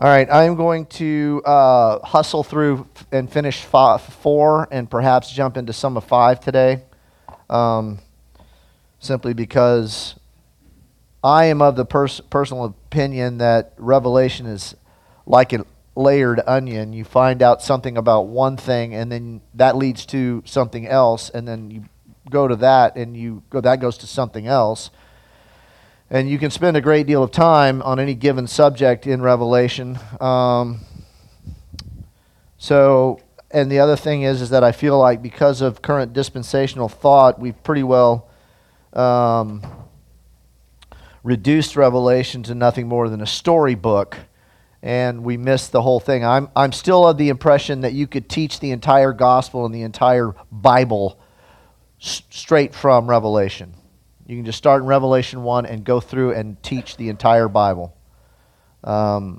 All right, I'm going to hustle through and finish 4 and perhaps jump into some of 5 today, simply because I am of the personal opinion that Revelation is like a layered onion. You find out something about one thing, and then that leads to something else, and then you go to that, and that goes to something else. And you can spend a great deal of time on any given subject in Revelation. And the other thing is that I feel like because of current dispensational thought, we've pretty well reduced Revelation to nothing more than a storybook, and we missed the whole thing. I'm still of the impression that you could teach the entire gospel and the entire Bible straight from Revelation. You can just start in Revelation 1 and go through and teach the entire Bible. It's a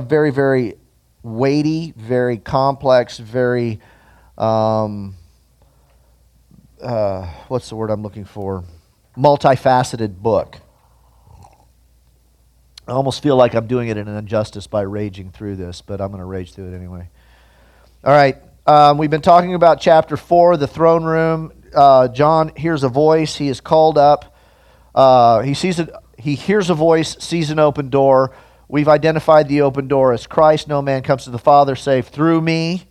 very, very weighty, very complex, very, what's the word I'm looking for? Multifaceted book. I almost feel like I'm doing it an injustice by raging through this, but I'm going to rage through it anyway. All right. We've been talking about chapter 4, the throne room. John hears a voice. He is called up. He hears a voice, sees an open door. We've identified the open door as Christ. No man comes to the Father save through me.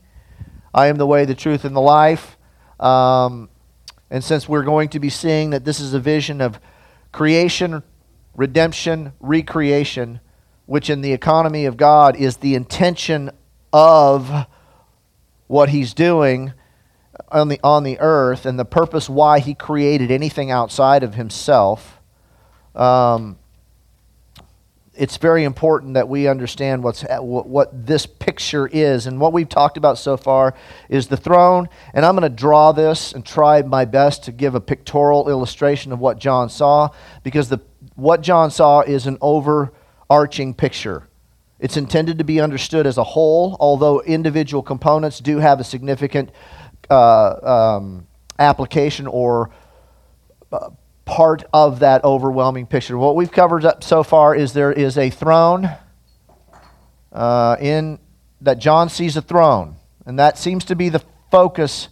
I am the way, the truth, and the life. And since we're going to be seeing that this is a vision of creation, redemption, recreation, which in the economy of God is the intention of what he's doing on the earth and the purpose why he created anything outside of himself, it's very important that we understand what this picture is. And what we've talked about so far is the throne, and I'm going to draw this and try my best to give a pictorial illustration of what John saw, because what John saw is an overarching picture. It's intended to be understood as a whole, although individual components do have a significant application or part of that overwhelming picture. What we've covered up so far is there is a throne in that John sees a throne, and that seems to be the focus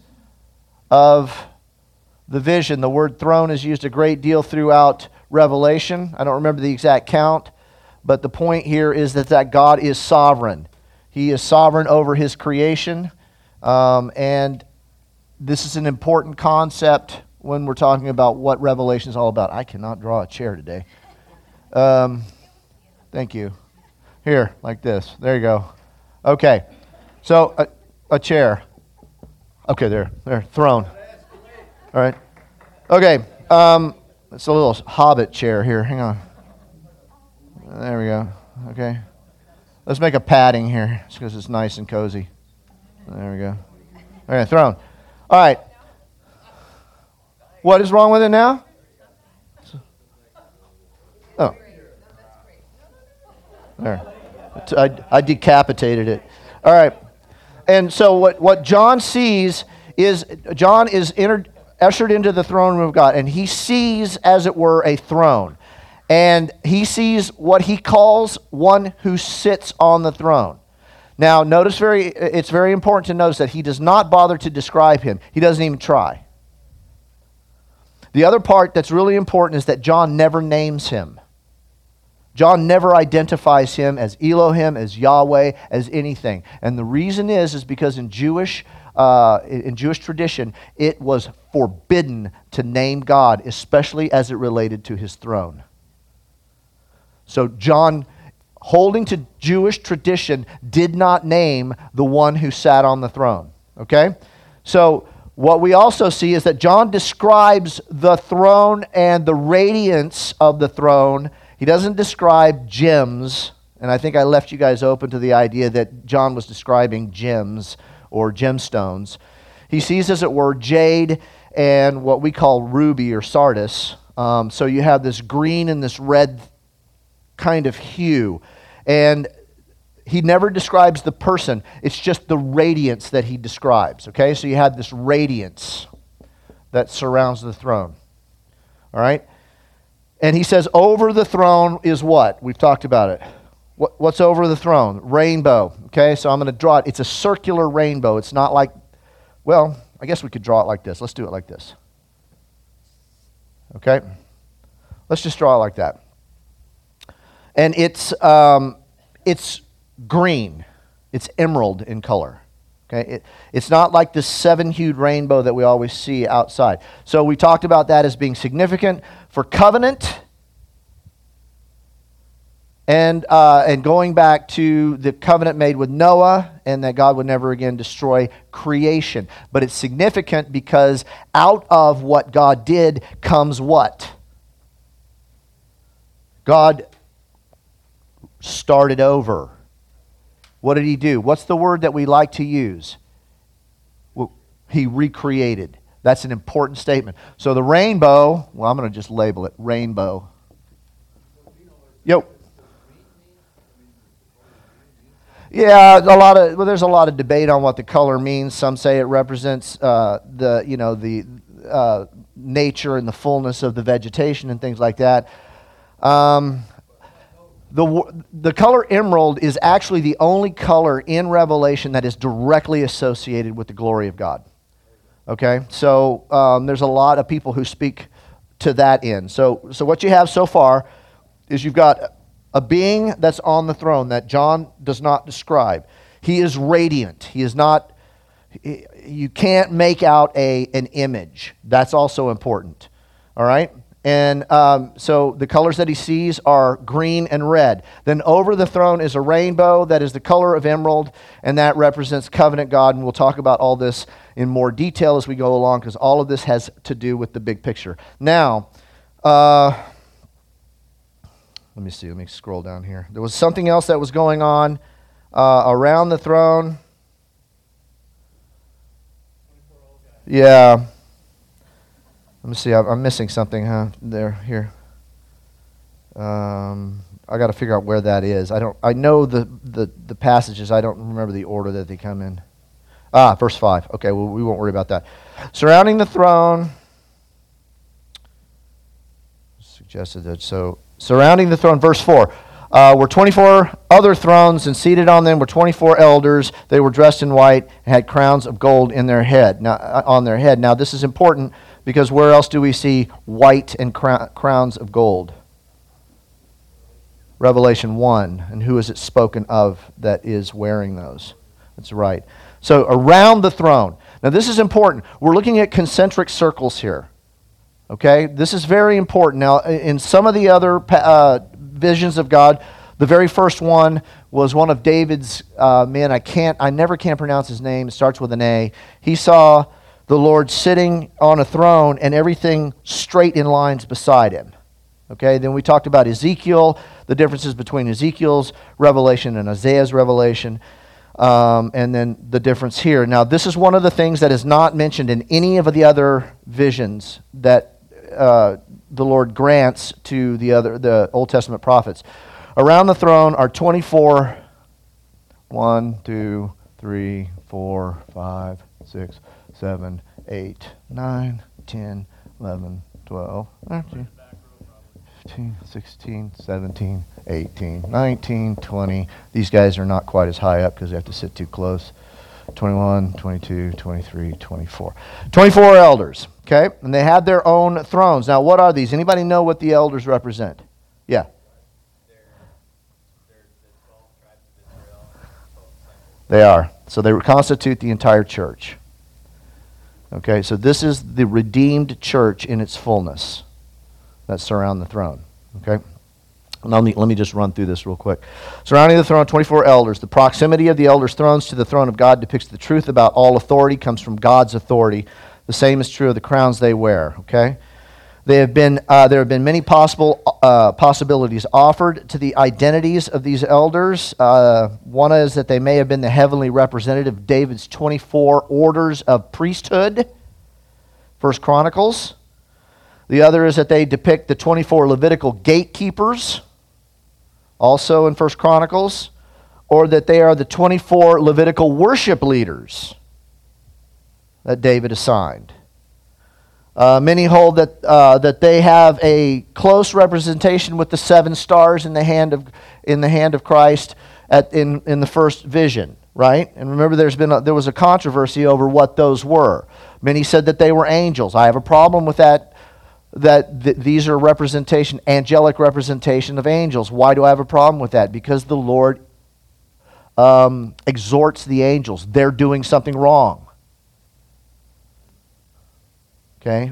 of the vision. The word throne is used a great deal throughout Revelation. I don't remember the exact count. But the point here is that God is sovereign. He is sovereign over his creation. And this is an important concept when we're talking about what Revelation is all about. I cannot draw a chair today. Thank you. Here, like this. There you go. Okay. So, a chair. Okay, there. Throne. All right. Okay. It's a little hobbit chair here. Hang on. There we go. Okay. Let's make a padding here just because it's nice and cozy. There we go. Okay, throne. All right. What is wrong with it now? Oh. There. I decapitated it. All right. And so what John sees is John is ushered into the throne room of God, and he sees, as it were, a throne. And he sees what he calls one who sits on the throne. Now, notice it's very important to notice that he does not bother to describe him. He doesn't even try. The other part that's really important is that John never names him. John never identifies him as Elohim, as Yahweh, as anything. And the reason is because in Jewish tradition, it was forbidden to name God, especially as it related to his throne. So John, holding to Jewish tradition, did not name the one who sat on the throne. Okay? So what we also see is that John describes the throne and the radiance of the throne. He doesn't describe gems. And I think I left you guys open to the idea that John was describing gems or gemstones. He sees, as it were, jade and what we call ruby or sardis. So you have this green and this red kind of hue, and he never describes the person. It's just the radiance that he describes. Okay, so you have this radiance that surrounds the throne. All right, And he says, over the throne is what? We've talked about it. What's over the throne? Rainbow. Okay, so I'm going to draw it. It's a circular rainbow. It's not like, well, I guess we could draw it like this. Let's do it like this. Okay? Let's just draw it like that. And it's green. It's emerald in color. Okay, it's not like this seven-hued rainbow that we always see outside. So we talked about that as being significant for covenant and going back to the covenant made with Noah and that God would never again destroy creation. But it's significant because out of what God did comes what? God started over. What did he do? What's the word that we like to use? Well, he recreated. That's an important statement. So the rainbow, well, I'm going to just label it rainbow. Yo. Yeah, there's a lot of debate on what the color means. Some say it represents the nature and the fullness of the vegetation and things like that. The color emerald is actually the only color in Revelation that is directly associated with the glory of God. Okay, so there's a lot of people who speak to that end. So what you have so far is you've got a being that's on the throne that John does not describe. He is radiant. He is not. You can't make out an image. That's also important. All right. And so the colors that he sees are green and red. Then over the throne is a rainbow that is the color of emerald, and that represents covenant God. And we'll talk about all this in more detail as we go along, because all of this has to do with the big picture. Now, let me see. Let me scroll down here. There was something else that was going on around the throne. Yeah. Let me see. I'm missing something, huh? Here. I got to figure out where that is. I know the passages. I don't remember the order that they come in. Verse 5. Okay. Well, we won't worry about that. Surrounding the throne. Suggested that. So surrounding the throne. Verse 4. Were 24 other thrones, and seated on them were 24 elders. They were dressed in white and had crowns of gold on their head. Now this is important. Because where else do we see white and crowns of gold? Revelation 1. And who is it spoken of that is wearing those? That's right. So around the throne. Now this is important. We're looking at concentric circles here. Okay? This is very important. Now in some of the other visions of God, the very first one was one of David's men. I never can pronounce his name. It starts with an A. He saw the Lord sitting on a throne and everything straight in lines beside him. Okay, then we talked about Ezekiel, the differences between Ezekiel's revelation and Isaiah's revelation, and then the difference here. Now, this is one of the things that is not mentioned in any of the other visions that the Lord grants to the Old Testament prophets. Around the throne are 24, 1, 2, 3, 4, 5, 6, 7, 8, 9, 10, 11, 12, 13, 15, 16, 17, 18, 19, 20. These guys are not quite as high up because they have to sit too close. 21, 22, 23, 24. 24 elders, okay? And they have their own thrones. Now, what are these? Anybody know what the elders represent? Yeah. They are. So they constitute the entire church. Okay, so this is the redeemed church in its fullness that surround the throne. Okay, let me just run through this real quick. Surrounding the throne, 24 elders. The proximity of the elders' thrones to the throne of God depicts the truth about all authority comes from God's authority. The same is true of the crowns they wear. Okay, there have been many possible possibilities offered to the identities of these elders. One is that they may have been the heavenly representative of David's 24 orders of priesthood, 1 Chronicles. The other is that they depict the 24 Levitical gatekeepers, also in 1 Chronicles, or that they are the 24 Levitical worship leaders that David assigned. Many hold that they have a close representation with the seven stars in the hand of Christ in the first vision, right? And remember, there was a controversy over what those were. Many said that they were angels. I have a problem with that. These are angelic representation of angels. Why do I have a problem with that? Because the Lord exhorts the angels. They're doing something wrong. Okay.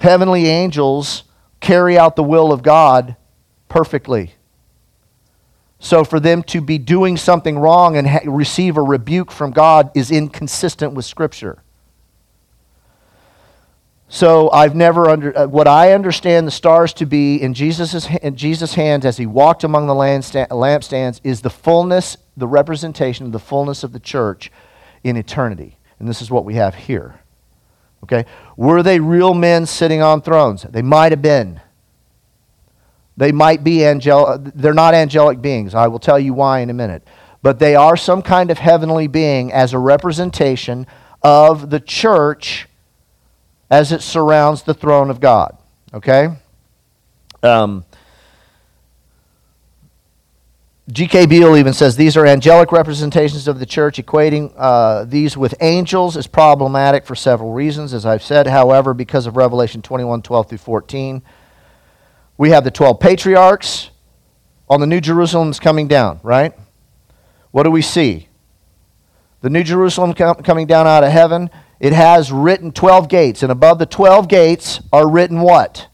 Heavenly angels carry out the will of God perfectly. So for them to be doing something wrong and receive a rebuke from God is inconsistent with Scripture. So what I understand the stars to be in Jesus' hands as he walked among the lampstands is the representation of the fullness of the church in eternity. And this is what we have here. Okay, were they real men sitting on thrones? They might have been. They might be angelic. They're not angelic beings. I will tell you why in a minute. But they are some kind of heavenly being as a representation of the church as it surrounds the throne of God. Okay? G.K. Beale even says these are angelic representations of the church. Equating these with angels is problematic for several reasons, as I've said. However, because of Revelation 21:12 through 14, we have the 12 patriarchs on the New Jerusalem's coming down, right? What do we see? The New Jerusalem coming down out of heaven, it has written 12 gates, and above the 12 gates are written what?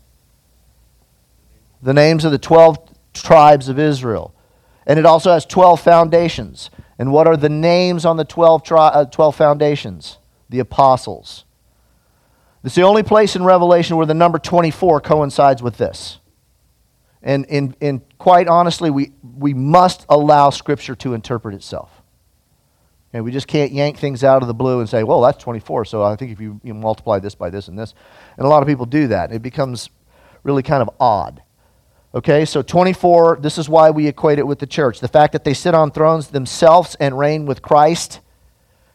The names of the 12 tribes of Israel. And it also has 12 foundations. And what are the names on the 12 foundations? The apostles. It's the only place in Revelation where the number 24 coincides with this. And in quite honestly, we must allow Scripture to interpret itself. And we just can't yank things out of the blue and say, well, that's 24, so I think if you multiply this by this and this. And a lot of people do that. It becomes really kind of odd. Okay, so 24, this is why we equate it with the church. The fact that they sit on thrones themselves and reign with Christ.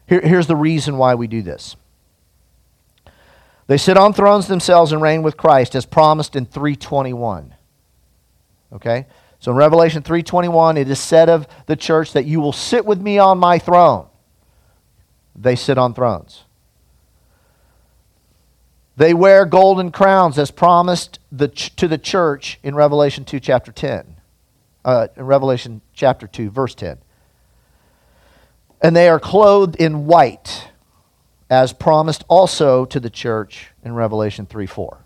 Here's the reason why we do this. They sit on thrones themselves and reign with Christ as promised in 3:21. Okay, so in Revelation 3:21, it is said of the church that you will sit with me on my throne. They sit on thrones. They wear golden crowns as promised to the church in Revelation 2, chapter 10. In Revelation chapter 2, verse 10. And they are clothed in white as promised also to the church in Revelation 3, 4.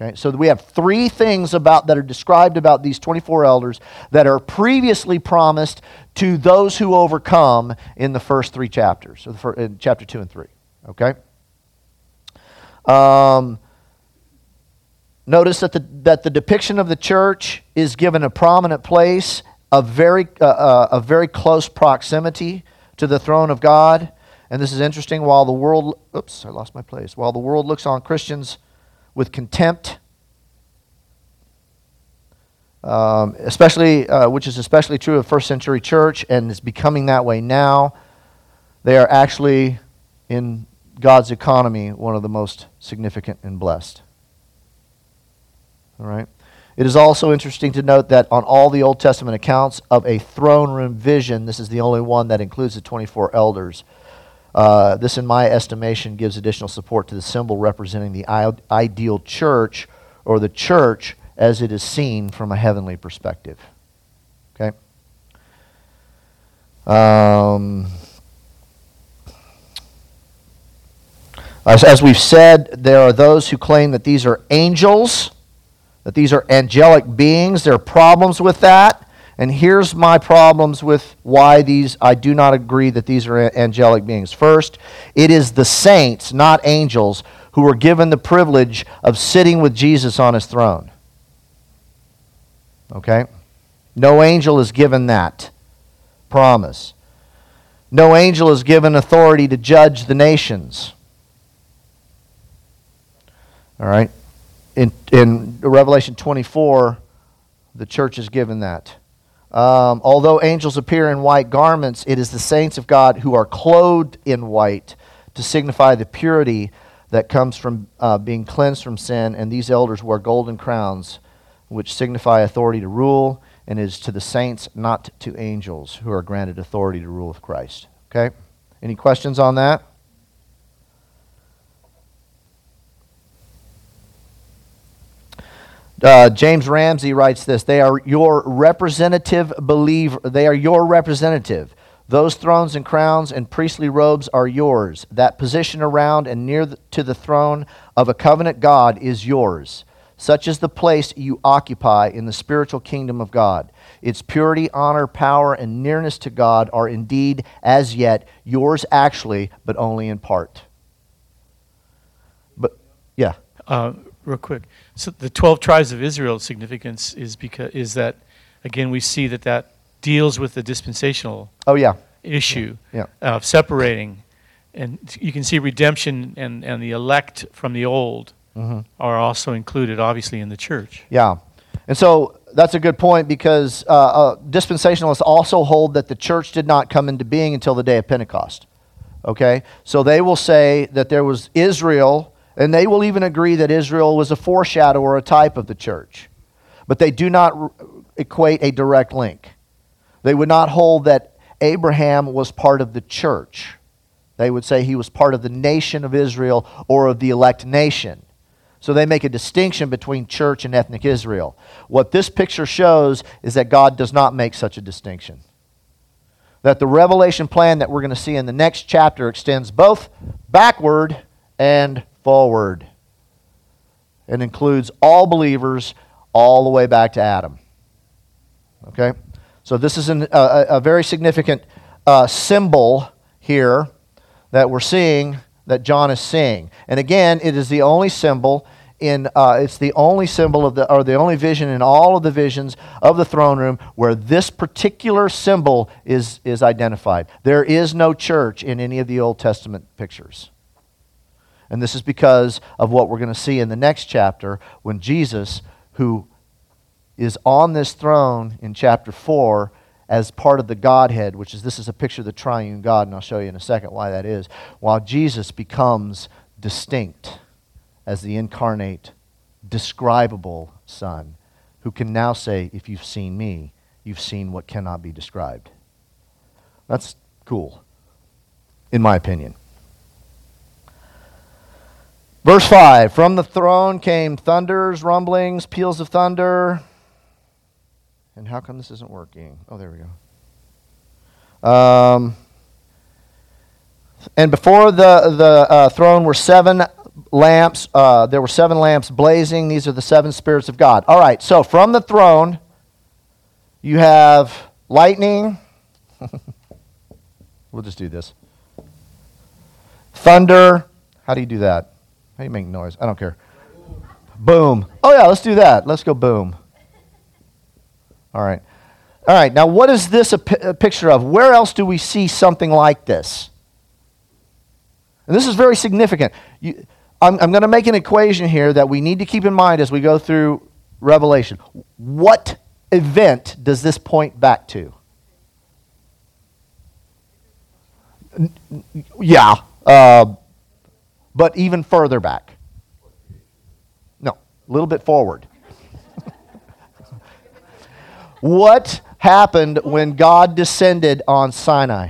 Okay? So we have three things that are described about these 24 elders that are previously promised to those who overcome in the first three chapters, in chapter 2 and 3. Okay? Notice that the depiction of the church is given a prominent place, a very close proximity to the throne of God. And this is interesting. While the world looks on Christians with contempt, which is especially true of first-century church, and is becoming that way now, they are actually in God's economy, one of the most significant and blessed. All right. It is also interesting to note that on all the Old Testament accounts of a throne room vision, this is the only one that includes the 24 elders. This, in my estimation, gives additional support to the symbol representing the ideal church, or the church as it is seen from a heavenly perspective. Okay. As we've said, there are those who claim that these are angels, that these are angelic beings. There are problems with that. And here's my problems with why I do not agree that these are angelic beings. First, it is the saints, not angels, who were given the privilege of sitting with Jesus on his throne. Okay? No angel is given that promise. No angel is given authority to judge the nations. All right, in Revelation 24, the church is given that. Although angels appear in white garments, it is the saints of God who are clothed in white to signify the purity that comes from being cleansed from sin, and these elders wear golden crowns, which signify authority to rule, and is to the saints, not to angels, who are granted authority to rule with Christ. Okay? Any questions on that? James Ramsey writes this: "They are your representative believer. They are your representative. Those thrones and crowns and priestly robes are yours. That position around and near to the throne of a covenant God is yours. Such is the place you occupy in the spiritual kingdom of God. Its purity, honor, power, and nearness to God are indeed, as yet, yours actually, but only in part." But yeah. Real quick. So the 12 tribes of Israel's significance is that, again, we see that deals with the dispensational issue of separating. And you can see redemption and the elect from the old are also included, obviously, in the church. Yeah. And so that's a good point, because dispensationalists also hold that the church did not come into being until the day of Pentecost. Okay? So they will say that there was Israel, and they will even agree that Israel was a foreshadow or a type of the church. But they do not equate a direct link. They would not hold that Abraham was part of the church. They would say he was part of the nation of Israel or of the elect nation. So they make a distinction between church and ethnic Israel. What this picture shows is that God does not make such a distinction. That the revelation plan that we're going to see in the next chapter extends both backward and forward, and includes all believers all the way back to Adam. Okay? So this is a very significant symbol here that we're seeing, that John is seeing. And again, it is the only symbol it's the only symbol or the only vision in all of the visions of the throne room where this particular symbol is identified. There is no church in any of the Old Testament pictures. And this is because of what we're going to see in the next chapter when Jesus, who is on this throne in chapter 4 as part of the Godhead, this is a picture of the triune God, and I'll show you in a second why that is, while Jesus becomes distinct as the incarnate, describable Son, who can now say, if you've seen me, you've seen what cannot be described. That's cool, in my opinion. Verse 5, from the throne came thunders, rumblings, peals of thunder. And how come this isn't working? Oh, there we go. And before the throne were seven lamps. There were seven lamps blazing. These are the seven spirits of God. All right, so from the throne, you have lightning. We'll just do this. Thunder. How do you do that? How do you make noise? I don't care. Boom. Oh, yeah, let's do that. Let's go boom. All right. Now, what is this a picture of? Where else do we see something like this? And this is very significant. I'm going to make an equation here that we need to keep in mind as we go through Revelation. What event does this point back to? Yeah. But even further back. No, a little bit forward. What happened when God descended on Sinai?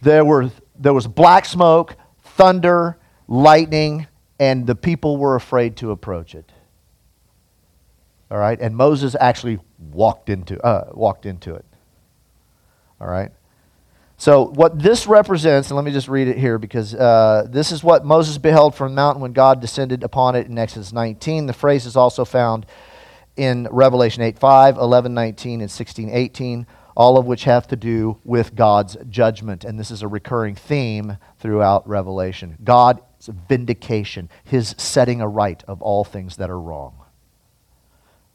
There was black smoke, thunder, lightning, and the people were afraid to approach it. All right, and Moses actually walked into it. All right. So what this represents, and let me just read it here, because this is what Moses beheld from the mountain when God descended upon it in Exodus 19. The phrase is also found in Revelation 8:5, 11:19, and 16:18, all of which have to do with God's judgment. And this is a recurring theme throughout Revelation. God's vindication, his setting aright of all things that are wrong.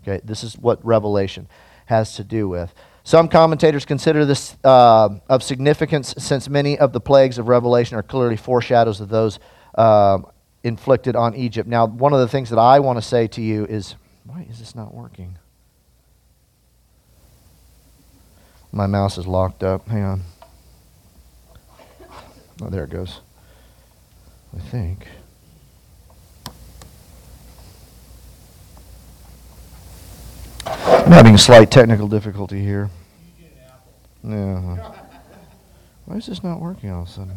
Okay, this is what Revelation has to do with. Some commentators consider this of significance, since many of the plagues of Revelation are clearly foreshadows of those inflicted on Egypt. Now, one of the things that I want to say to you is, why is this not working? My mouse is locked up. Hang on. Oh, there it goes. I think. I'm having a slight technical difficulty here. Yeah. Why is this not working all of a sudden?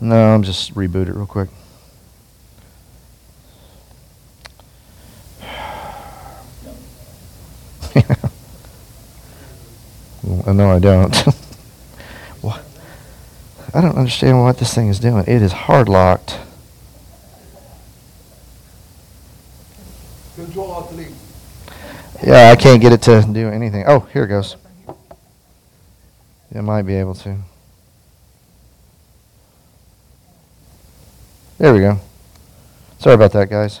No, I'm just reboot it real quick. Well, no, I don't. What? I don't understand what this thing is doing. It is hard locked. Yeah, I can't get it to do anything. Oh, here it goes. It might be able to. There we go. Sorry about that, guys.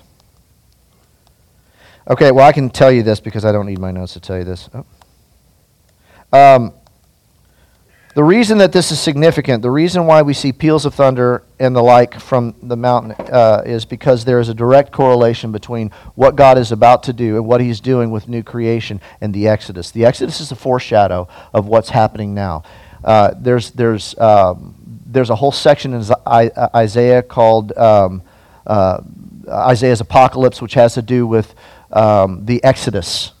Okay, well, I can tell you this because I don't need my notes to tell you this. Oh. The reason that this is significant, the reason why we see peals of thunder and the like from the mountain is because there is a direct correlation between what God is about to do and what he's doing with new creation and the Exodus. The Exodus is a foreshadow of what's happening now. There's a whole section in Isaiah called Isaiah's Apocalypse, which has to do with the Exodus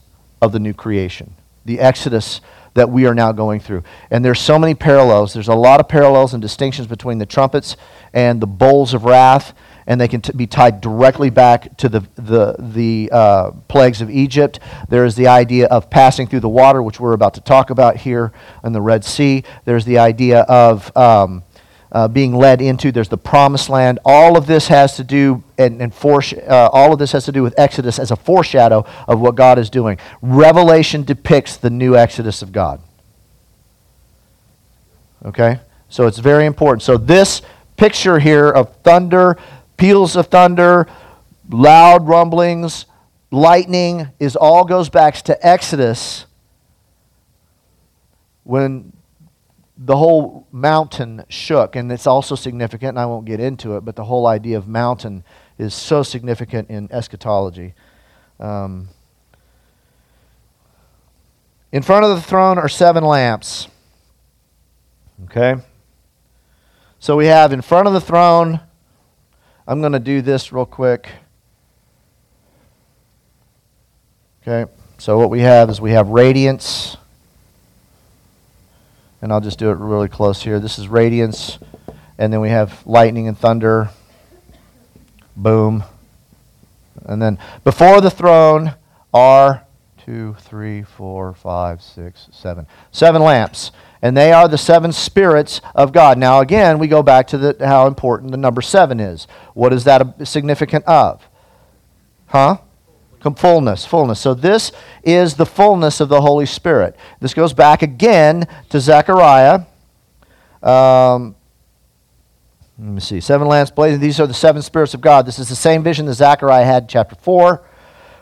of the new creation. The Exodus that we are now going through. And there's so many parallels. There's a lot of parallels and distinctions between the trumpets and the bowls of wrath, and they can be tied directly back to the plagues of Egypt. There is the idea of passing through the water, which we're about to talk about here in the Red Sea. There's the idea of being led into. There's the Promised Land. All of this has to do with Exodus as a foreshadow of what God is doing. Revelation depicts the new Exodus of God. Okay, so it's very important. So this picture here of thunder, peals of thunder, loud rumblings, lightning, is all goes back to Exodus when the whole mountain shook, and it's also significant, and I won't get into it, but the whole idea of mountain is so significant in eschatology. In front of the throne are 7 lamps. Okay? So we have in front of the throne, I'm going to do this real quick. Okay? So what we have is we have radiance. And I'll just do it really close here. This is radiance, and then we have lightning and thunder. Boom. And then before the throne are 7 lamps. And they are the 7 spirits of God. Now again, we go back to how important the number 7 is. What is that significant of? Huh? Fullness. So this is the fullness of the Holy Spirit. This goes back again to Zechariah. Let me see. 7 lamps blazing. These are the 7 spirits of God. This is the same vision that Zechariah had in chapter 4,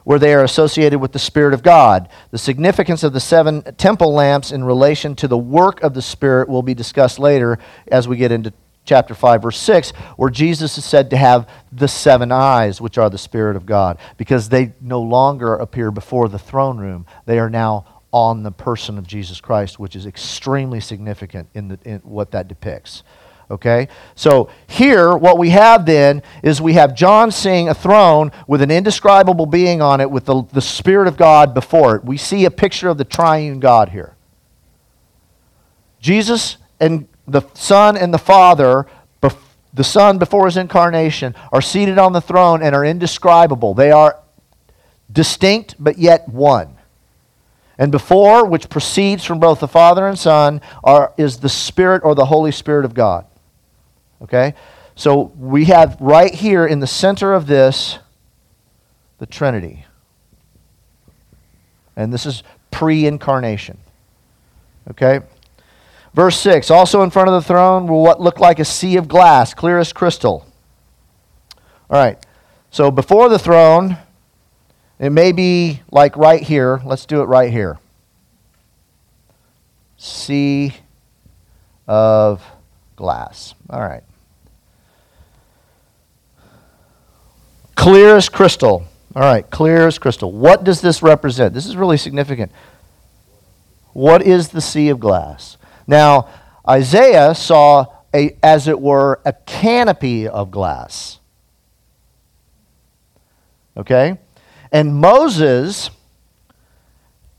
where they are associated with the Spirit of God. The significance of the 7 temple lamps in relation to the work of the Spirit will be discussed later as we get into chapter 5, verse 6, where Jesus is said to have the 7 eyes, which are the Spirit of God, because they no longer appear before the throne room. They are now on the person of Jesus Christ, which is extremely significant in what that depicts. Okay? So here, what we have then is we have John seeing a throne with an indescribable being on it with the Spirit of God before it. We see a picture of the triune God here. Jesus and the Son and the Father, the Son before His incarnation, are seated on the throne and are indescribable. They are distinct, but yet one. And before, which proceeds from both the Father and Son, is the Spirit or the Holy Spirit of God. Okay? So we have right here in the center of this, the Trinity. And this is pre-incarnation. Okay? Verse 6, also in front of the throne were what looked like a sea of glass, clear as crystal. All right, so before the throne, it may be like right here. Let's do it right here. Sea of glass. All right. Clear as crystal. All right, clear as crystal. What does this represent? This is really significant. What is the sea of glass? Now, Isaiah saw as it were, a canopy of glass. Okay? And Moses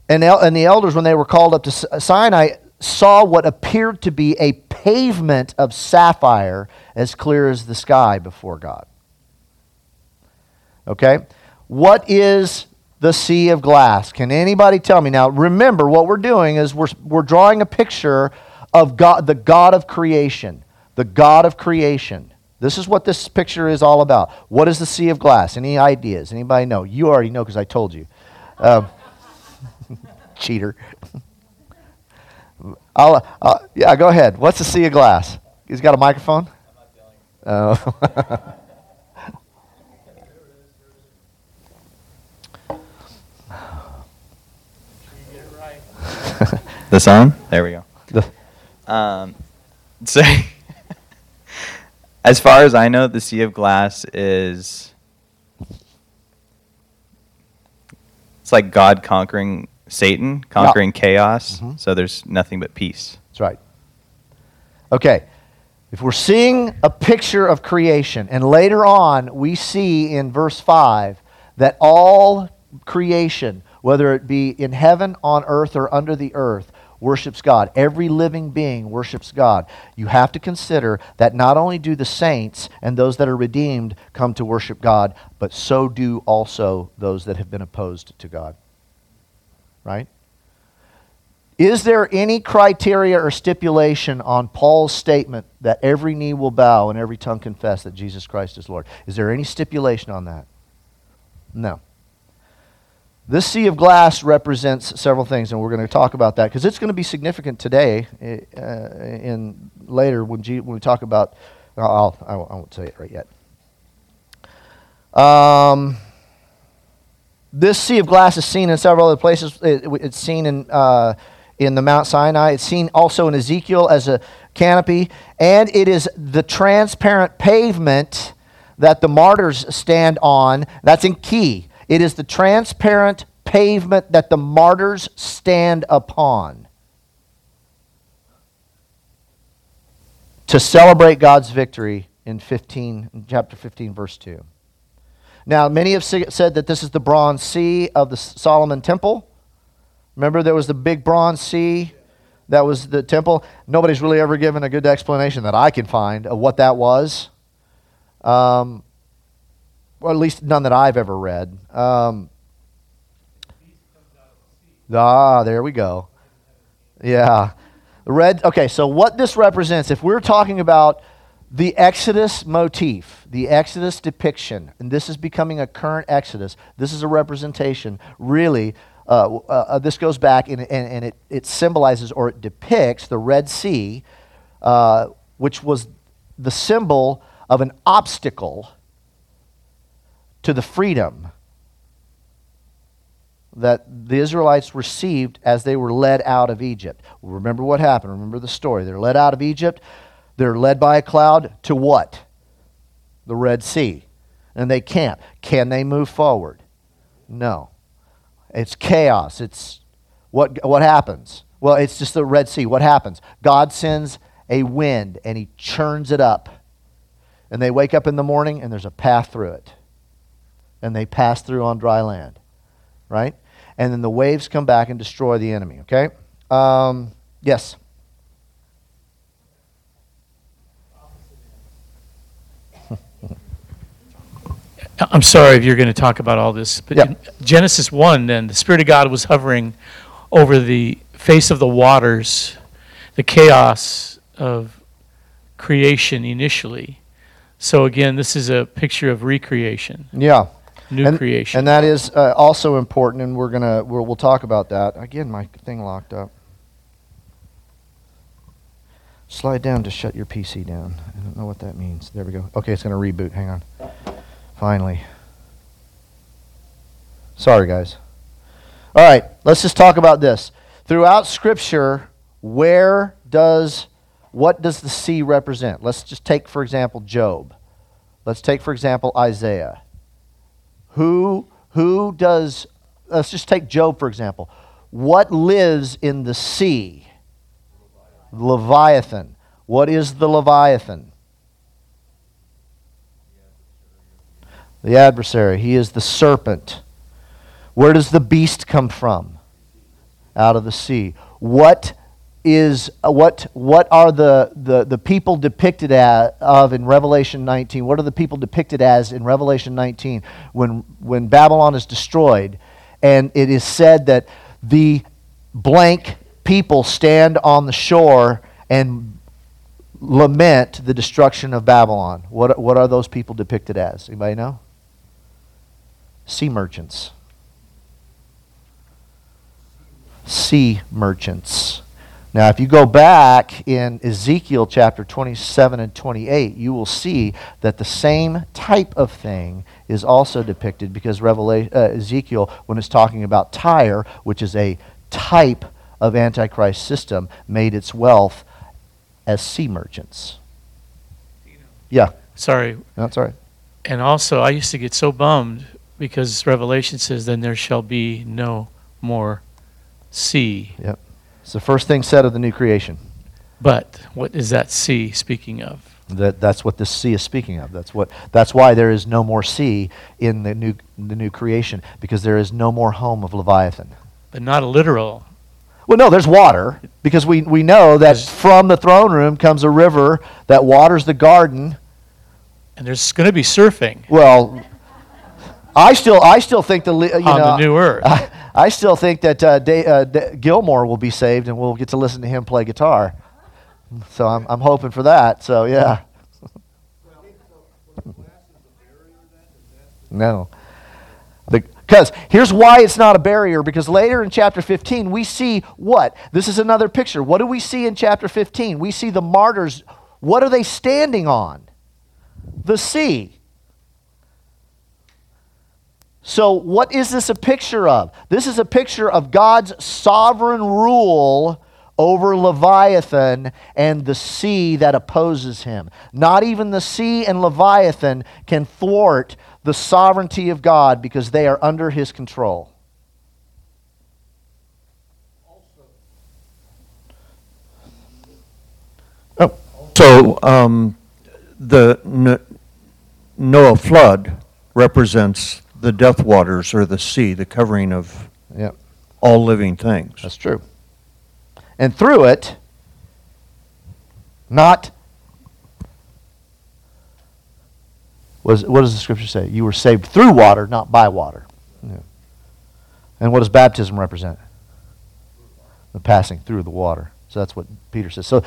and the elders, when they were called up to Sinai, saw what appeared to be a pavement of sapphire as clear as the sky before God. Okay? What is the sea of glass? Can anybody tell me? Now, remember, what we're doing is we're drawing a picture of God, the God of creation. The God of creation. This is what this picture is all about. What is the sea of glass? Any ideas? Anybody know? You already know because I told you. Cheater. Yeah, go ahead. What's the sea of glass? He's got a microphone? I'm not telling you. This on? There we go. So, as far as I know, the sea of glass is... It's like God conquering Satan, conquering chaos. Mm-hmm. So there's nothing but peace. That's right. Okay. If we're seeing a picture of creation, and later on we see in verse 5 that all creation, whether it be in heaven, on earth, or under the earth, worships God. Every living being worships God. You have to consider that not only do the saints and those that are redeemed come to worship God, but so do also those that have been opposed to God. Right? Is there any criteria or stipulation on Paul's statement that every knee will bow and every tongue confess that Jesus Christ is Lord? Is there any stipulation on that? No. This sea of glass represents several things, and we're going to talk about that because it's going to be significant today and later when we talk about... I won't say it right yet. This sea of glass is seen in several other places. It's seen in the Mount Sinai. It's seen also in Ezekiel as a canopy, and it is the transparent pavement that the martyrs stand on. That's in key. It is the transparent pavement that the martyrs stand upon to celebrate God's victory in chapter 15, verse 2. Now, many have said that this is the bronze sea of the Solomon temple. Remember, there was the big bronze sea that was the temple. Nobody's really ever given a good explanation that I can find of what that was. Or at least none that I've ever read. There we go. Yeah. Okay, so what this represents, if we're talking about the Exodus motif, the Exodus depiction, and this is becoming a current Exodus, this is a representation, really, this goes back and it symbolizes or it depicts the Red Sea, which was the symbol of an obstacle to the freedom that the Israelites received as they were led out of Egypt. Remember what happened. Remember the story. They're led out of Egypt. They're led by a cloud to what? The Red Sea. And they can't. Can they move forward? No. It's chaos. It's what happens? Well, it's just the Red Sea. What happens? God sends a wind and he churns it up. And they wake up in the morning and there's a path through it. And they pass through on dry land, right? And then the waves come back and destroy the enemy, okay? Yes? I'm sorry if you're going to talk about all this, but in Genesis 1, then, the Spirit of God was hovering over the face of the waters, the chaos of creation initially. So again, this is a picture of recreation. Yeah. New creation. And that is also important, and we'll talk about that. Again, my thing locked up. Slide down to shut your PC down. I don't know what that means. There we go. Okay, it's going to reboot. Hang on. Finally. Sorry, guys. All right, let's just talk about this. Throughout Scripture, what does the sea represent? Let's just take, for example, Job. Let's take, for example, Isaiah. Let's just take Job, for example. What lives in the sea? Leviathan. What is the Leviathan? The adversary. He is the serpent. Where does the beast come from? Out of the sea. What are the people depicted as of in Revelation 19? What are the people depicted as in Revelation 19 when Babylon is destroyed, and it is said that the blank people stand on the shore and lament the destruction of Babylon? What are those people depicted as? Anybody know? Sea merchants. Sea merchants. Now, if you go back in Ezekiel chapter 27 and 28, you will see that the same type of thing is also depicted, because Ezekiel, when it's talking about Tyre, which is a type of Antichrist system, made its wealth as sea merchants. Yeah. Sorry. No, it's all right. And also, I used to get so bummed because Revelation says, then there shall be no more sea. Yep. It's the first thing said of the new creation. But what is that sea speaking of? That's what this sea is speaking of. That's why there is no more sea in the new creation, because there is no more home of Leviathan. But not a literal. Well, no, there's water, because we know that from the throne room comes a river that waters the garden. And there's going to be surfing. Well, I still think the new earth. I still think that Gilmore will be saved, and we'll get to listen to him play guitar. So I'm hoping for that. So yeah. No, because here's why it's not a barrier. Because later in chapter 15, we see what? This is another picture. What do we see in chapter 15? We see the martyrs. What are they standing on? The sea. So what is this a picture of? This is a picture of God's sovereign rule over Leviathan and the sea that opposes him. Not even the sea and Leviathan can thwart the sovereignty of God, because they are under his control. Oh. So the Noah flood represents the death waters, or the sea, the covering of all living things. That's true. And through it, what does the scripture say? You were saved through water, not by water. Yeah. And what does baptism represent? The passing through the water. So that's what Peter says. So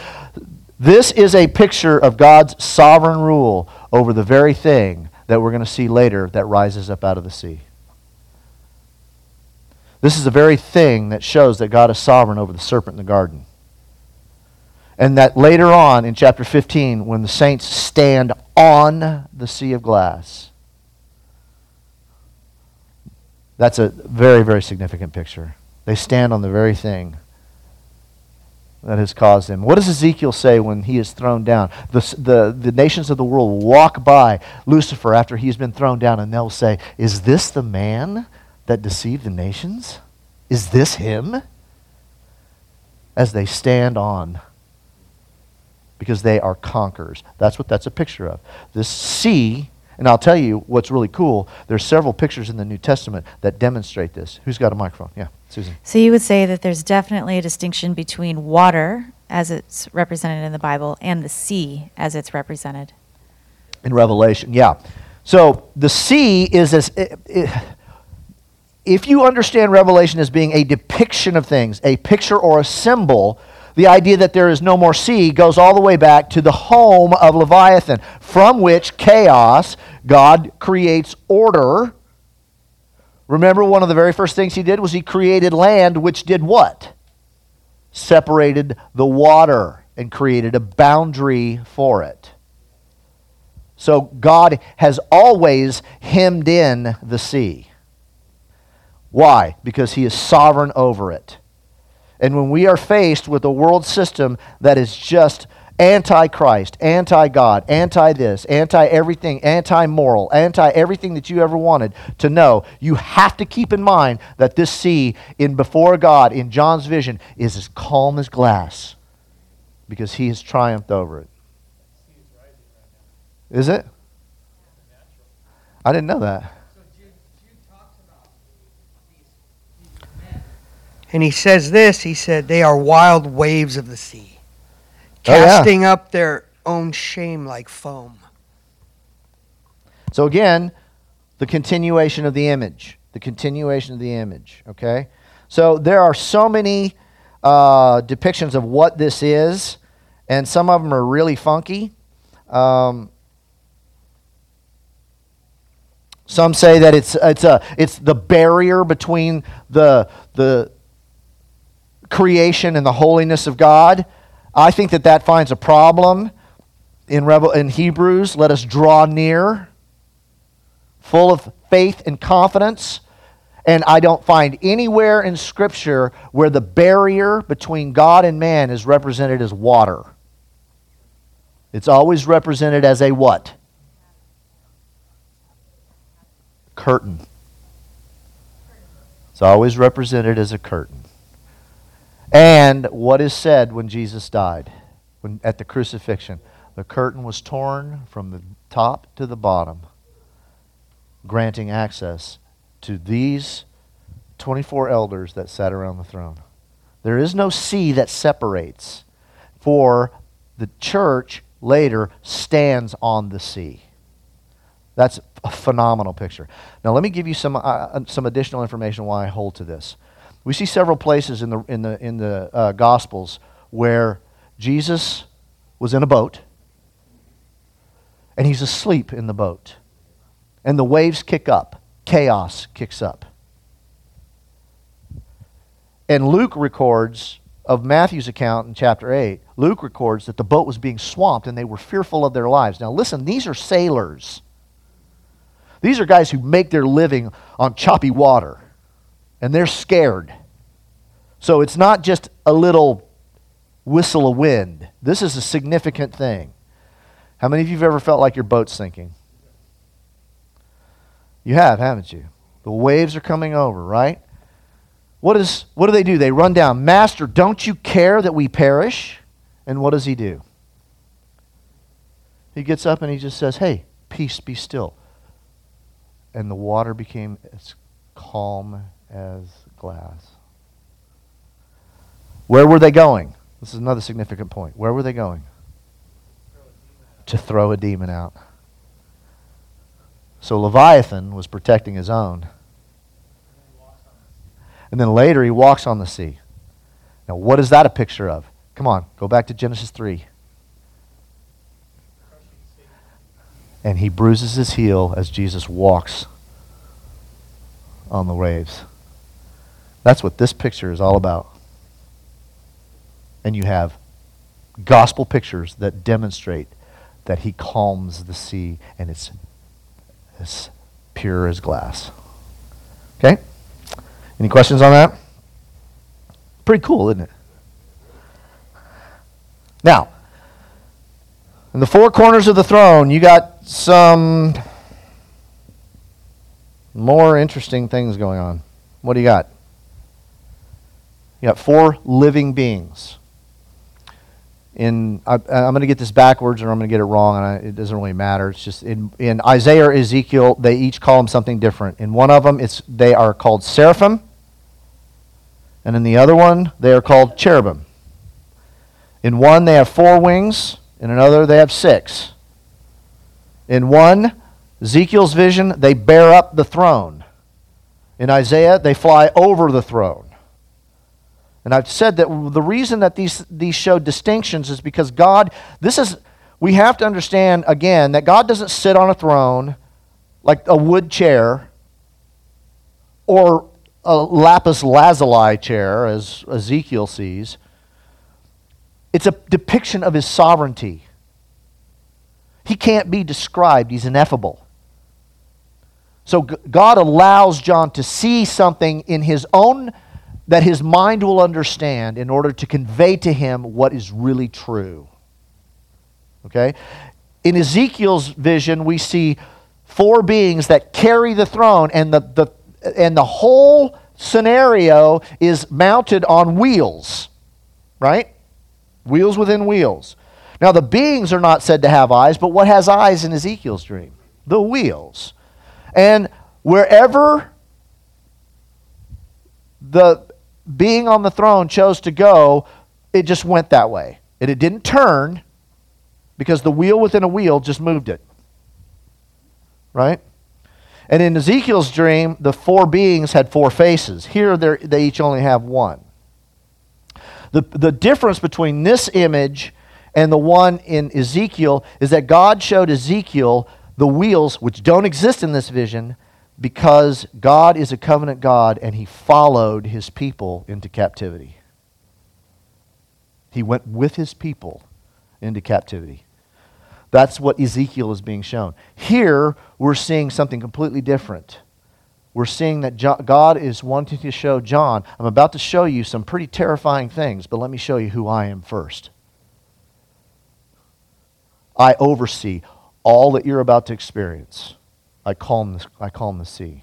this is a picture of God's sovereign rule over the very thing that we're going to see later that rises up out of the sea. This is the very thing that shows that God is sovereign over the serpent in the garden. And that later on in chapter 15, when the saints stand on the sea of glass, that's a very, very significant picture. They stand on the very thing that has caused him. What does Ezekiel say when he is thrown down? The nations of the world will walk by Lucifer after he's been thrown down, and they'll say, "Is this the man that deceived the nations? Is this him?" As they stand on, because they are conquerors. That's what that's a picture of. This sea, and I'll tell you what's really cool, there's several pictures in the New Testament that demonstrate this. Who's got a microphone? Yeah. Susan. So you would say that there's definitely a distinction between water, as it's represented in the Bible, and the sea, as it's represented in Revelation. Yeah. So the sea is as... If you understand Revelation as being a depiction of things, a picture or a symbol, the idea that there is no more sea goes all the way back to the home of Leviathan, from which chaos, God creates order. Remember, one of the very first things he did was he created land, which did what? Separated the water and created a boundary for it. So God has always hemmed in the sea. Why? Because he is sovereign over it. And when we are faced with a world system that is just anti-Christ, anti-God, anti-this, anti-everything, anti-moral, anti-everything that you ever wanted to know, you have to keep in mind that this sea in before God, in John's vision, is as calm as glass. because he has triumphed over it. Is it? I didn't know that. And he says this, he said, they are wild waves of the sea, casting up their own shame like foam. So again, the continuation of the image. The continuation of the image, okay? So there are so many depictions of what this is, and some of them are really funky. Some say that it's the barrier between the creation and the holiness of God. I think that finds a problem in Hebrews. Let us draw near, full of faith and confidence. And I don't find anywhere in Scripture where the barrier between God and man is represented as water. It's always represented as a what? Curtain. It's always represented as a curtain. And what is said when Jesus died, at the crucifixion? The curtain was torn from the top to the bottom, granting access to these 24 elders that sat around the throne. There is no sea that separates, for the church later stands on the sea. That's a phenomenal picture. Now let me give you some additional information why I hold to this. We see several places in the Gospels where Jesus was in a boat, and he's asleep in the boat, and the waves kick up, chaos kicks up. And Luke records of Matthew's account in chapter 8. Luke records that the boat was being swamped, and they were fearful of their lives. Now listen, these are sailors. These are guys who make their living on choppy water. And they're scared. So it's not just a little whistle of wind. This is a significant thing. How many of you have ever felt like your boat's sinking? You have, haven't you? The waves are coming over, right? What do they do? They run down. Master, don't you care that we perish? And what does he do? He gets up and he just says, hey, peace, be still. And the water became as calm as glass. Where were they going? This is another significant point. Where were they going? To throw a demon out. So Leviathan was protecting his own. And then later he walks on the sea. Now what is that a picture of? Come on, go back to Genesis 3. And he bruises his heel as Jesus walks on the waves. That's what this picture is all about. And you have gospel pictures that demonstrate that he calms the sea and it's as pure as glass. Okay? Any questions on that? Pretty cool, isn't it? Now, in the four corners of the throne, you got some more interesting things going on. What do you got? You got four living beings. I'm going to get this backwards, or I'm going to get it wrong, and it doesn't really matter. It's just in Isaiah or Ezekiel, they each call them something different. In one of them, they are called seraphim, and in the other one, they are called cherubim. In one, they have four wings. In another, they have six. In one, Ezekiel's vision, they bear up the throne. In Isaiah, they fly over the throne. And I've said that the reason that these show distinctions is because we have to understand, again, that God doesn't sit on a throne like a wood chair or a lapis lazuli chair, as Ezekiel sees. It's a depiction of his sovereignty. He can't be described. He's ineffable. So God allows John to see something in his own that his mind will understand in order to convey to him what is really true. Okay? In Ezekiel's vision, we see four beings that carry the throne, and the whole scenario is mounted on wheels, right? Wheels within wheels. Now, the beings are not said to have eyes, but what has eyes in Ezekiel's dream? The wheels. And wherever the being on the throne chose to go, it just went that way. And it didn't turn because the wheel within a wheel just moved it. Right? And in Ezekiel's dream, the four beings had four faces. Here, they each only have one. The difference between this image and the one in Ezekiel is that God showed Ezekiel the wheels, which don't exist in this vision, because God is a covenant God and he followed his people into captivity. He went with his people into captivity. That's what Ezekiel is being shown. Here, we're seeing something completely different. We're seeing that God is wanting to show John, I'm about to show you some pretty terrifying things, but let me show you who I am first. I oversee all that you're about to experience. I calm the sea.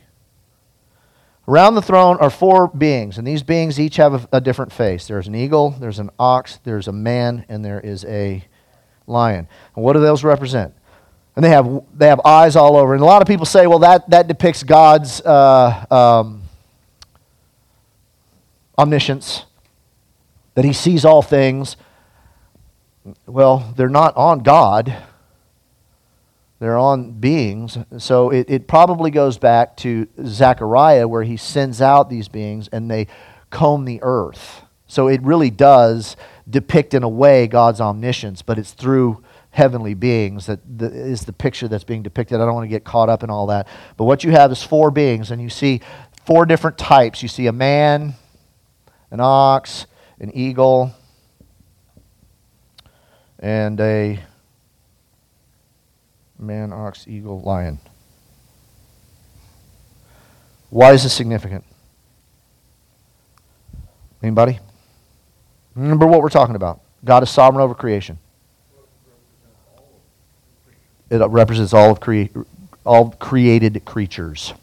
Around the throne are four beings, and these beings each have a different face. There's an eagle, there's an ox, there's a man, and there is a lion. And what do those represent? And they have eyes all over. And a lot of people say, well, that depicts God's omniscience, that he sees all things. Well, they're not on God. They're on beings. So it probably goes back to Zechariah where he sends out these beings and they comb the earth. So it really does depict in a way God's omniscience, but it's through heavenly beings that is the picture that's being depicted. I don't want to get caught up in all that. But what you have is four beings, and you see four different types. You see a man, an ox, an eagle, and a man, ox, eagle, lion. Why is this significant? Anybody? Remember what we're talking about. God is sovereign over creation. It represents all created creatures.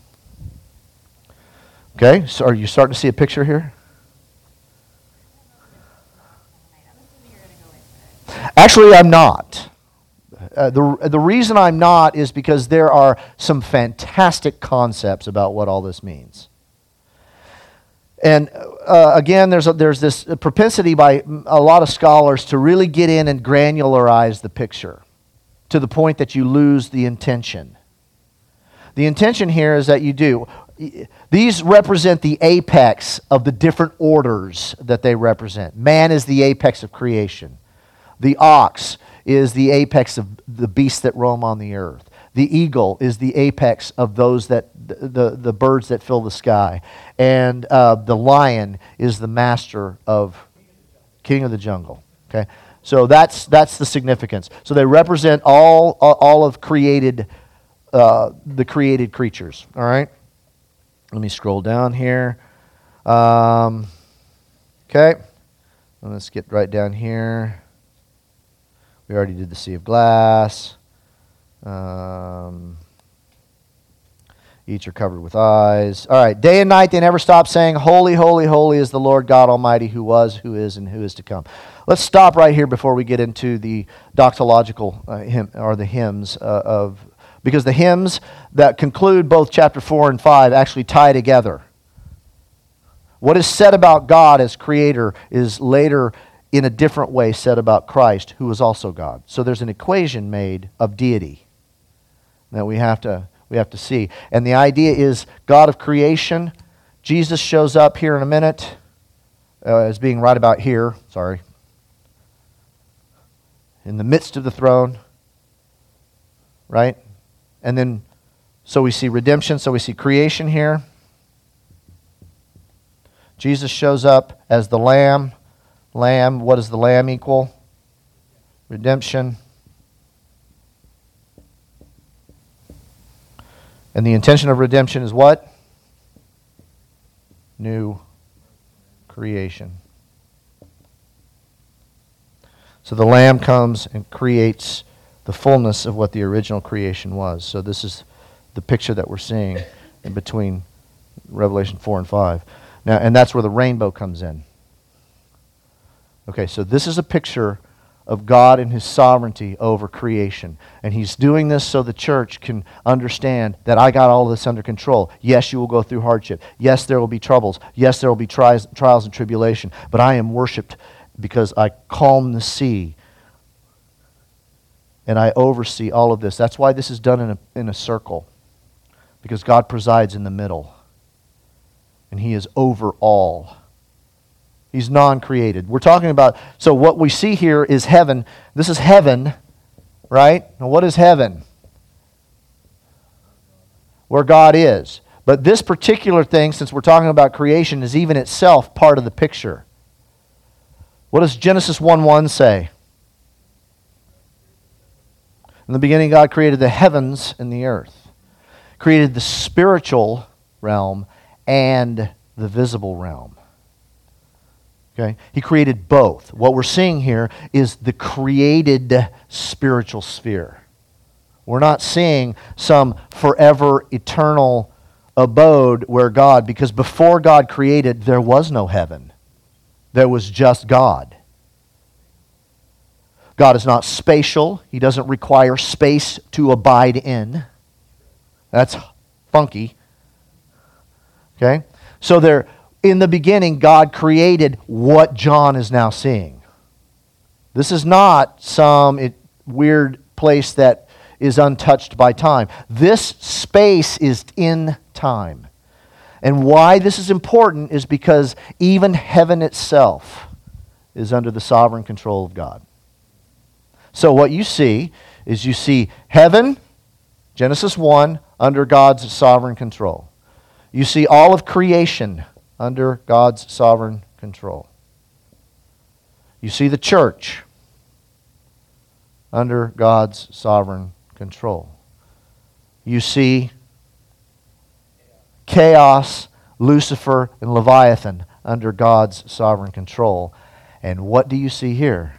Okay, so are you starting to see a picture here? Actually, I'm not. The reason I'm not is because there are some fantastic concepts about what all this means. And again, there's this propensity by a lot of scholars to really get in and granularize the picture to the point that you lose the intention. The intention here is that you do. These represent the apex of the different orders that they represent. Man is the apex of creation. The ox is the apex of the beasts that roam on the earth. The eagle is the apex of those that the birds that fill the sky, and the lion is the master of king of the jungle. Okay, so that's the significance. So they represent all of created the created creatures. All right, let me scroll down here. Okay, let's get right down here. We already did the sea of glass. Each are covered with eyes. All right, day and night they never stop saying, holy, holy, holy is the Lord God Almighty who was, who is, and who is to come. Let's stop right here before we get into the doxological hymn, or the hymns of, because the hymns that conclude both chapter 4 and 5 actually tie together. What is said about God as creator is later in a different way said about Christ, who was also God. So there's an equation made of deity that we have to see. And the idea is God of creation. Jesus shows up here in a minute as being right about here, sorry, in the midst of the throne, right? And then, so we see redemption, so we see creation here. Jesus shows up as the Lamb. Lamb, what does the lamb equal? Redemption. And the intention of redemption is what? New creation. So the lamb comes and creates the fullness of what the original creation was. So this is the picture that we're seeing in between Revelation 4 and 5. Now, and that's where the rainbow comes in. Okay, so this is a picture of God and His sovereignty over creation. And He's doing this so the church can understand that I got all this under control. Yes, you will go through hardship. Yes, there will be troubles. Yes, there will be trials and tribulation. But I am worshipped because I calm the sea and I oversee all of this. That's why this is done in a circle, because God presides in the middle and He is over all. He's non-created. We're talking about, so what we see here is heaven. This is heaven, right? Now what is heaven? Where God is. But this particular thing, since we're talking about creation, is even itself part of the picture. What does Genesis 1:1 say? In the beginning, God created the heavens and the earth. Created the spiritual realm and the visible realm. Okay. He created both. What we're seeing here is the created spiritual sphere. We're not seeing some forever, eternal abode where God, because before God created, there was no heaven. There was just God. God is not spatial. He doesn't require space to abide in. That's funky. Okay? So there... In the beginning, God created what John is now seeing. This is not some weird place that is untouched by time. This space is in time. And why this is important is because even heaven itself is under the sovereign control of God. So what you see is you see heaven, Genesis 1, under God's sovereign control. You see all of creation under God's sovereign control. You see the church under God's sovereign control. You see chaos, Lucifer, and Leviathan under God's sovereign control. And what do you see here?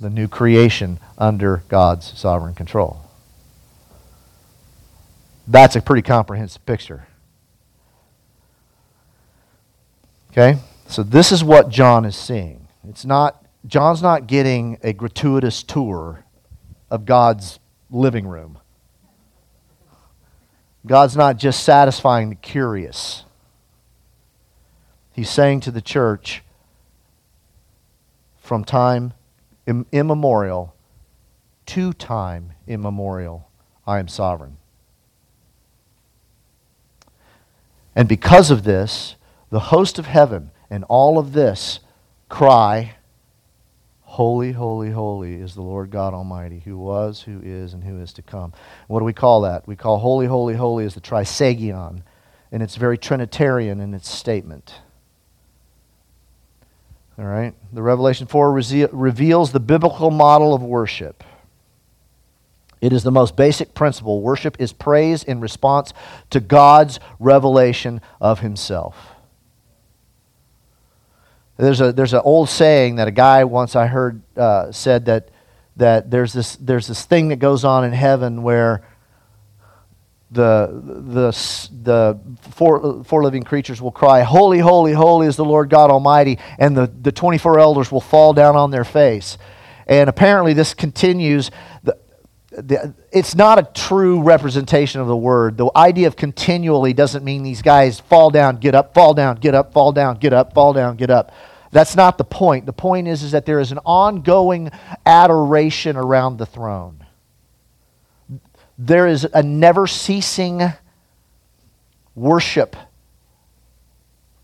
The new creation under God's sovereign control. That's a pretty comprehensive picture. Okay, so this is what John is seeing. It's not, John's not getting a gratuitous tour of God's living room. God's not just satisfying the curious. He's saying to the church, from time immemorial to time immemorial, I am sovereign. And because of this, the host of heaven and all of this cry, holy, holy, holy is the Lord God Almighty, who was, who is, and who is to come. What do we call that? We call holy, holy, holy is the trisagion, and it's very Trinitarian in its statement. All right? The Revelation 4 reveals the biblical model of worship. It is the most basic principle. Worship is praise in response to God's revelation of Himself. There's an old saying that a guy once I heard said that there's this thing that goes on in heaven where the four living creatures will cry, holy, holy, holy is the Lord God Almighty, and the 24 elders will fall down on their face. And apparently this continues. It's not a true representation of the word. The idea of continually doesn't mean these guys fall down, get up, fall down, get up, fall down, get up, fall down, get up. That's not the point. The point is that there is an ongoing adoration around the throne. There is a never-ceasing worship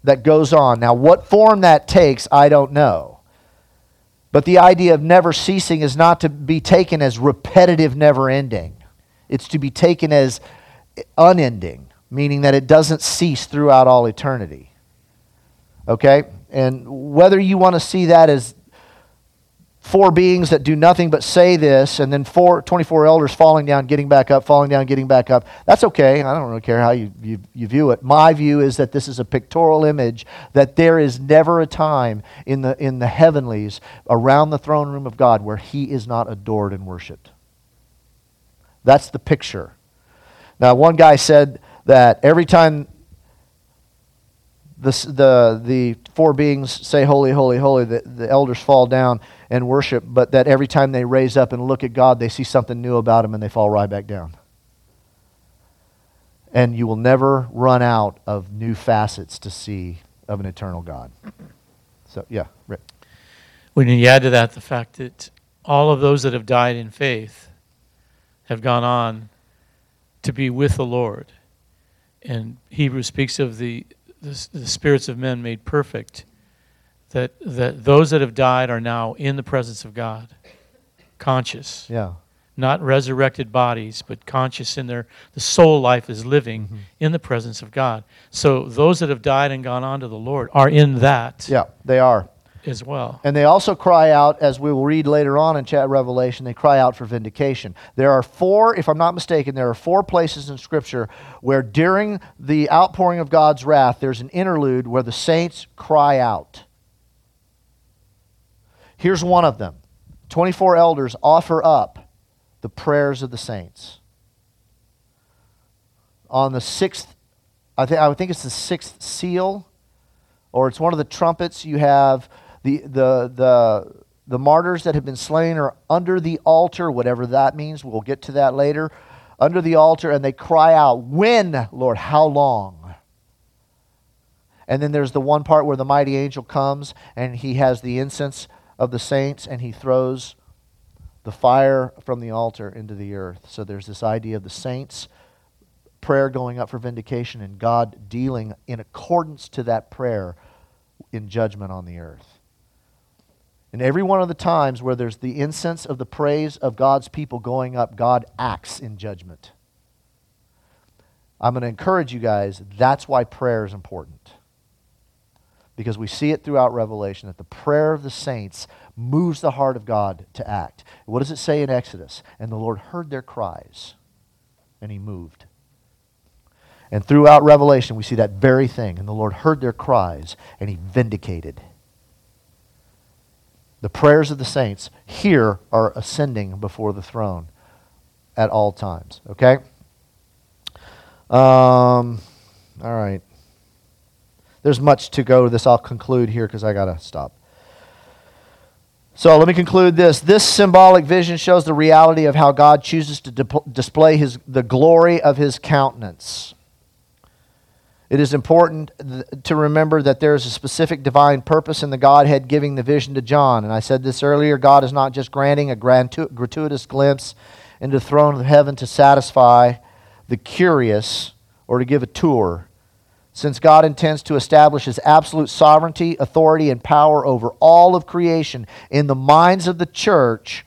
that goes on. Now, what form that takes, I don't know. But the idea of never ceasing is not to be taken as repetitive, never ending. It's to be taken as unending, meaning that it doesn't cease throughout all eternity. Okay? And whether you want to see that as four beings that do nothing but say this, and then 24 elders falling down, getting back up, falling down, getting back up, that's okay. I don't really care how you view it. My view is that this is a pictorial image, that there is never a time in the heavenlies around the throne room of God where He is not adored and worshipped. That's the picture. Now, one guy said that every time the four beings say, holy, holy, holy. The elders fall down and worship, but that every time they raise up and look at God, they see something new about him and they fall right back down. And you will never run out of new facets to see of an eternal God. So, yeah, Rick. When you add to that the fact that all of those that have died in faith have gone on to be with the Lord. And Hebrews speaks of the spirits of men made perfect, that those that have died are now in the presence of God, conscious. Yeah. Not resurrected bodies, but conscious in the soul life is living in the presence of God. So those that have died and gone on to the Lord are in that. Yeah, they are. As well. And they also cry out, as we will read later on in Revelation, they cry out for vindication. There are four, if I'm not mistaken, there are four places in Scripture where during the outpouring of God's wrath, there's an interlude where the saints cry out. Here's one of them. 24 elders offer up the prayers of the saints. On the sixth, I think it's the sixth seal, or it's one of the trumpets, you have the martyrs that have been slain are under the altar, whatever that means. We'll get to that later. Under the altar, and they cry out, "When, Lord, how long?" And then there's the one part where the mighty angel comes, and he has the incense of the saints, and he throws the fire from the altar into the earth. So there's this idea of the saints' prayer going up for vindication and God dealing in accordance to that prayer in judgment on the earth. And every one of the times where there's the incense of the praise of God's people going up, God acts in judgment. I'm going to encourage you guys, that's why prayer is important. Because we see it throughout Revelation that the prayer of the saints moves the heart of God to act. What does it say in Exodus? And the Lord heard their cries, and he moved. And throughout Revelation, we see that very thing. And the Lord heard their cries, and he vindicated. The prayers of the saints here are ascending before the throne at all times. Okay? All right. There's much to go to this. I'll conclude here because I got to stop. So let me conclude this. This symbolic vision shows the reality of how God chooses to display the glory of his countenance. It is important to remember that there is a specific divine purpose in the Godhead giving the vision to John. And I said this earlier, God is not just granting a gratuitous glimpse into the throne of heaven to satisfy the curious or to give a tour. Since God intends to establish his absolute sovereignty, authority, and power over all of creation in the minds of the church,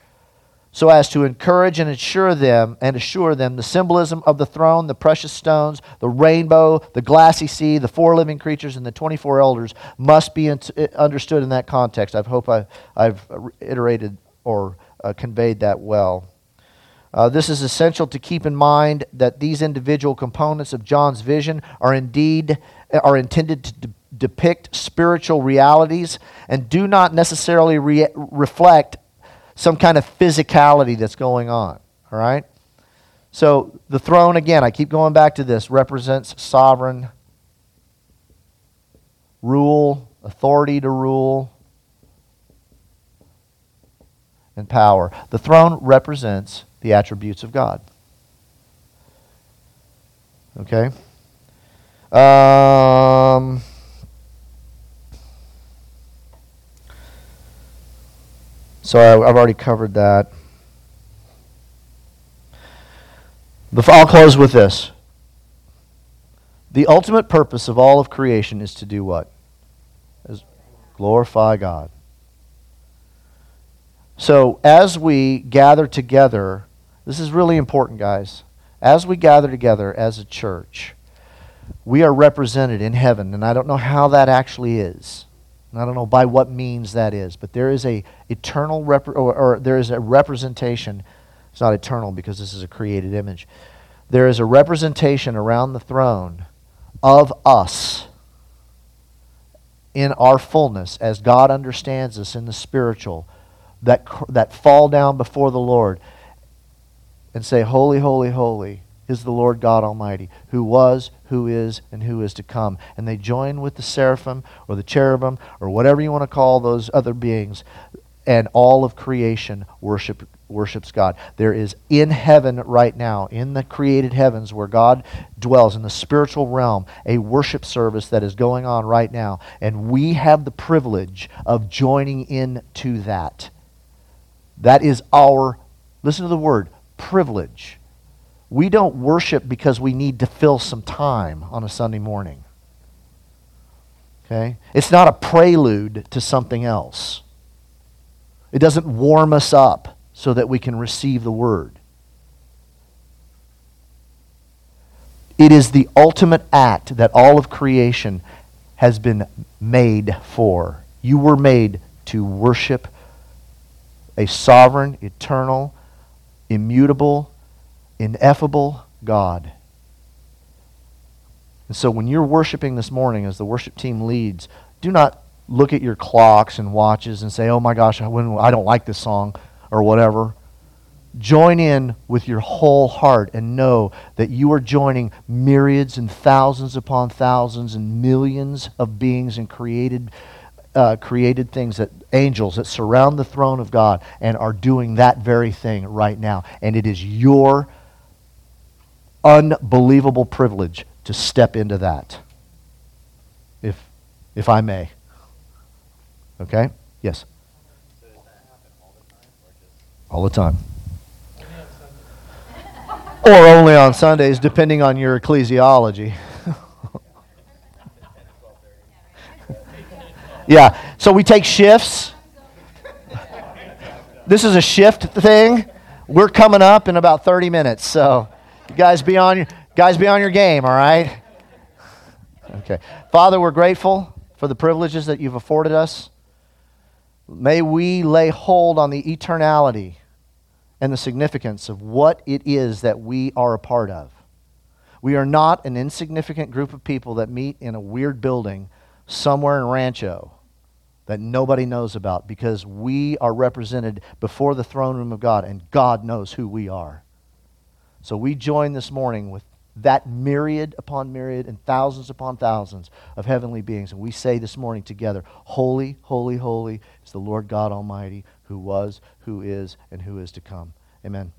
so as to encourage and assure them the symbolism of the throne, the precious stones, the rainbow, the glassy sea, the four living creatures, and the 24 elders must be understood in that context. I hope I've iterated or conveyed that well. This is essential to keep in mind that these individual components of John's vision are intended to depict spiritual realities and do not necessarily reflect some kind of physicality that's going on, all right? So the throne, again, I keep going back to this, represents sovereign rule, authority to rule, and power. The throne represents the attributes of God. Okay? So I've already covered that. I'll close with this. The ultimate purpose of all of creation is to do what? Is glorify God. So as we gather together, this is really important, guys. As we gather together as a church, we are represented in heaven, and I don't know how that actually is. I don't know by what means that is, but there is a eternal there is a representation. It's not eternal because this is a created image. There is a representation around the throne of us in our fullness as God understands us in the spiritual that fall down before the Lord and say, "Holy, holy, holy is the Lord God Almighty, who was, who is, and who is to come. And they join with the seraphim or the cherubim or whatever you want to call those other beings, and all of creation worships God. There is in heaven right now, in the created heavens where God dwells, in the spiritual realm, a worship service that is going on right now. And we have the privilege of joining in to that. That is our, listen to the word, privilege. We don't worship because we need to fill some time on a Sunday morning. Okay? It's not a prelude to something else. It doesn't warm us up so that we can receive the word. It is the ultimate act that all of creation has been made for. You were made to worship a sovereign, eternal, immutable, ineffable God. And so when you're worshiping this morning, as the worship team leads, do not look at your clocks and watches and say, oh my gosh, I don't like this song or whatever. Join in with your whole heart and know that you are joining myriads and thousands upon thousands and millions of beings and created things, that angels that surround the throne of God and are doing that very thing right now. And it is your unbelievable privilege to step into that, if I may. Okay? Yes? So does that happen all the time? Or just all the time. Only or only on Sundays, depending on your ecclesiology. Yeah, so we take shifts. This is a shift thing. We're coming up in about 30 minutes, so you guys be on your game, all right? Okay. Father, we're grateful for the privileges that you've afforded us. May we lay hold on the eternality and the significance of what it is that we are a part of. We are not an insignificant group of people that meet in a weird building somewhere in Rancho that nobody knows about, because we are represented before the throne room of God, and God knows who we are. So we join this morning with that myriad upon myriad and thousands upon thousands of heavenly beings. And we say this morning together, holy, holy, holy is the Lord God Almighty, who was, who is, and who is to come. Amen.